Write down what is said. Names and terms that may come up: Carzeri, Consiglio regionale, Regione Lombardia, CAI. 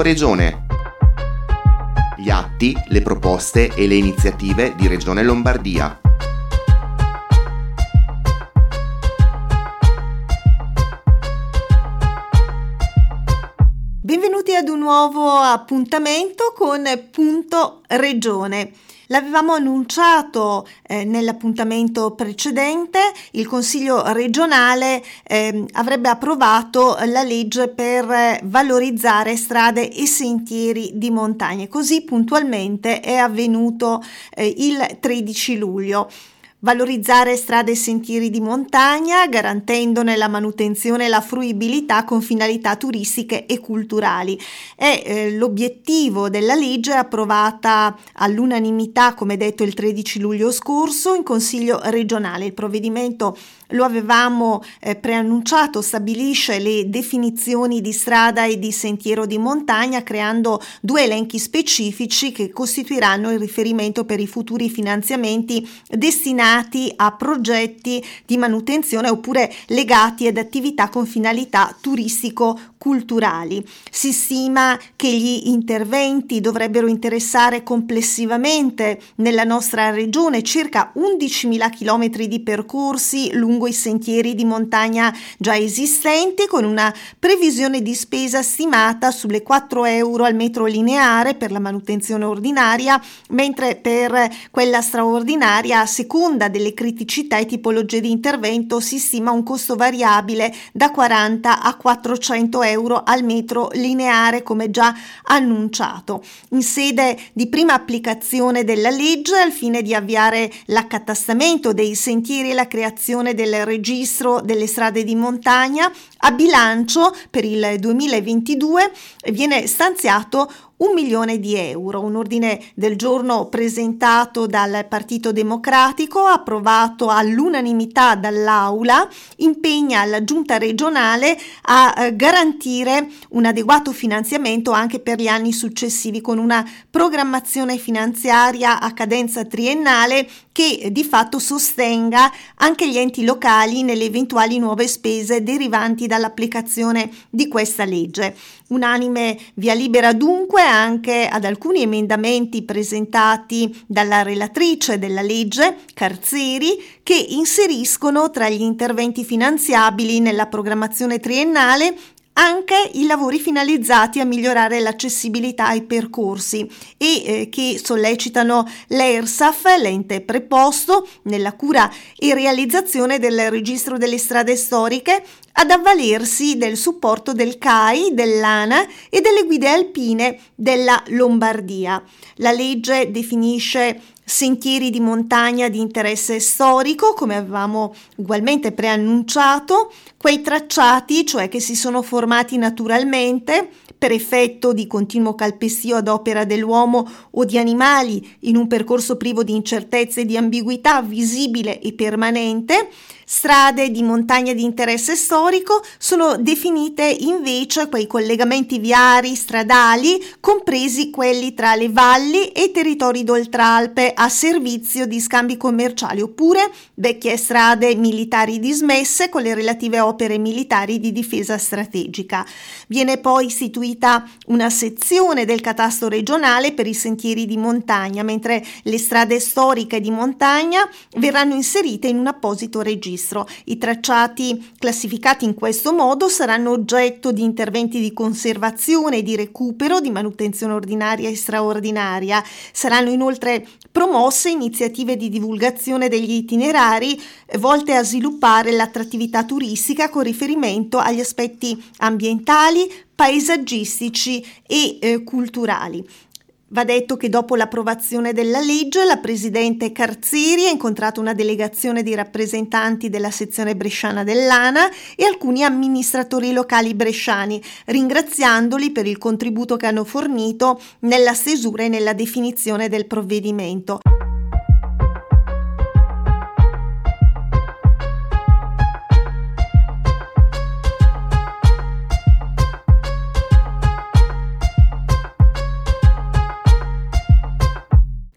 Regione. Gli atti, le proposte e le iniziative di Regione Lombardia. Benvenuti ad un nuovo appuntamento con Punto Regione. L'avevamo annunciato nell'appuntamento precedente, il Consiglio regionale avrebbe approvato la legge per valorizzare strade e sentieri di montagna. Così puntualmente è avvenuto il 13 luglio. Valorizzare strade e sentieri di montagna, garantendone la manutenzione e la fruibilità con finalità turistiche e culturali. È l'obiettivo della legge approvata all'unanimità, come detto, il 13 luglio scorso in Consiglio regionale. Il provvedimento, lo avevamo preannunciato, stabilisce le definizioni di strada e di sentiero di montagna, creando due elenchi specifici che costituiranno il riferimento per i futuri finanziamenti destinati a progetti di manutenzione oppure legati ad attività con finalità turistico-culturali. Si stima che gli interventi dovrebbero interessare complessivamente nella nostra regione circa 11.000 km di percorsi lungo i sentieri di montagna già esistenti, con una previsione di spesa stimata sulle 4 euro al metro lineare per la manutenzione ordinaria, mentre per quella straordinaria, a seconda delle criticità e tipologie di intervento, si stima un costo variabile da 40 a 400 euro al metro lineare, come già annunciato. In sede di prima applicazione della legge, al fine di avviare l'accatastamento dei sentieri e la creazione del registro delle strade di montagna, a bilancio per il 2022 viene stanziato 1 milione di euro. Un ordine del giorno presentato dal Partito Democratico, approvato all'unanimità dall'Aula, impegna la Giunta regionale a garantire un adeguato finanziamento anche per gli anni successivi, con una programmazione finanziaria a cadenza triennale che di fatto sostenga anche gli enti locali nelle eventuali nuove spese derivanti dall'applicazione di questa legge. Unanime via libera dunque anche ad alcuni emendamenti presentati dalla relatrice della legge, Carzeri, che inseriscono tra gli interventi finanziabili nella programmazione triennale anche i lavori finalizzati a migliorare l'accessibilità ai percorsi e che sollecitano l'ERSAF, l'ente preposto, nella cura e realizzazione del registro delle strade storiche, ad avvalersi del supporto del CAI, dell'ANA e delle guide alpine della Lombardia. La legge definisce sentieri di montagna di interesse storico, come avevamo ugualmente preannunciato, quei tracciati, cioè, che si sono formati naturalmente per effetto di continuo calpestio ad opera dell'uomo o di animali in un percorso privo di incertezze e di ambiguità, visibile e permanente. Strade di montagna di interesse storico sono definite invece quei collegamenti viari, stradali, compresi quelli tra le valli e i territori d'oltralpe a servizio di scambi commerciali, oppure vecchie strade militari dismesse con le relative opere militari di difesa strategica. Viene poi istituita una sezione del catasto regionale per i sentieri di montagna, mentre le strade storiche di montagna verranno inserite in un apposito registro. I tracciati classificati in questo modo saranno oggetto di interventi di conservazione, di recupero, di manutenzione ordinaria e straordinaria. Saranno inoltre promosse iniziative di divulgazione degli itinerari volte a sviluppare l'attrattività turistica con riferimento agli aspetti ambientali, paesaggistici e culturali. Va detto che dopo l'approvazione della legge, la presidente Carzeri ha incontrato una delegazione di rappresentanti della sezione bresciana dell'ANA e alcuni amministratori locali bresciani, ringraziandoli per il contributo che hanno fornito nella stesura e nella definizione del provvedimento.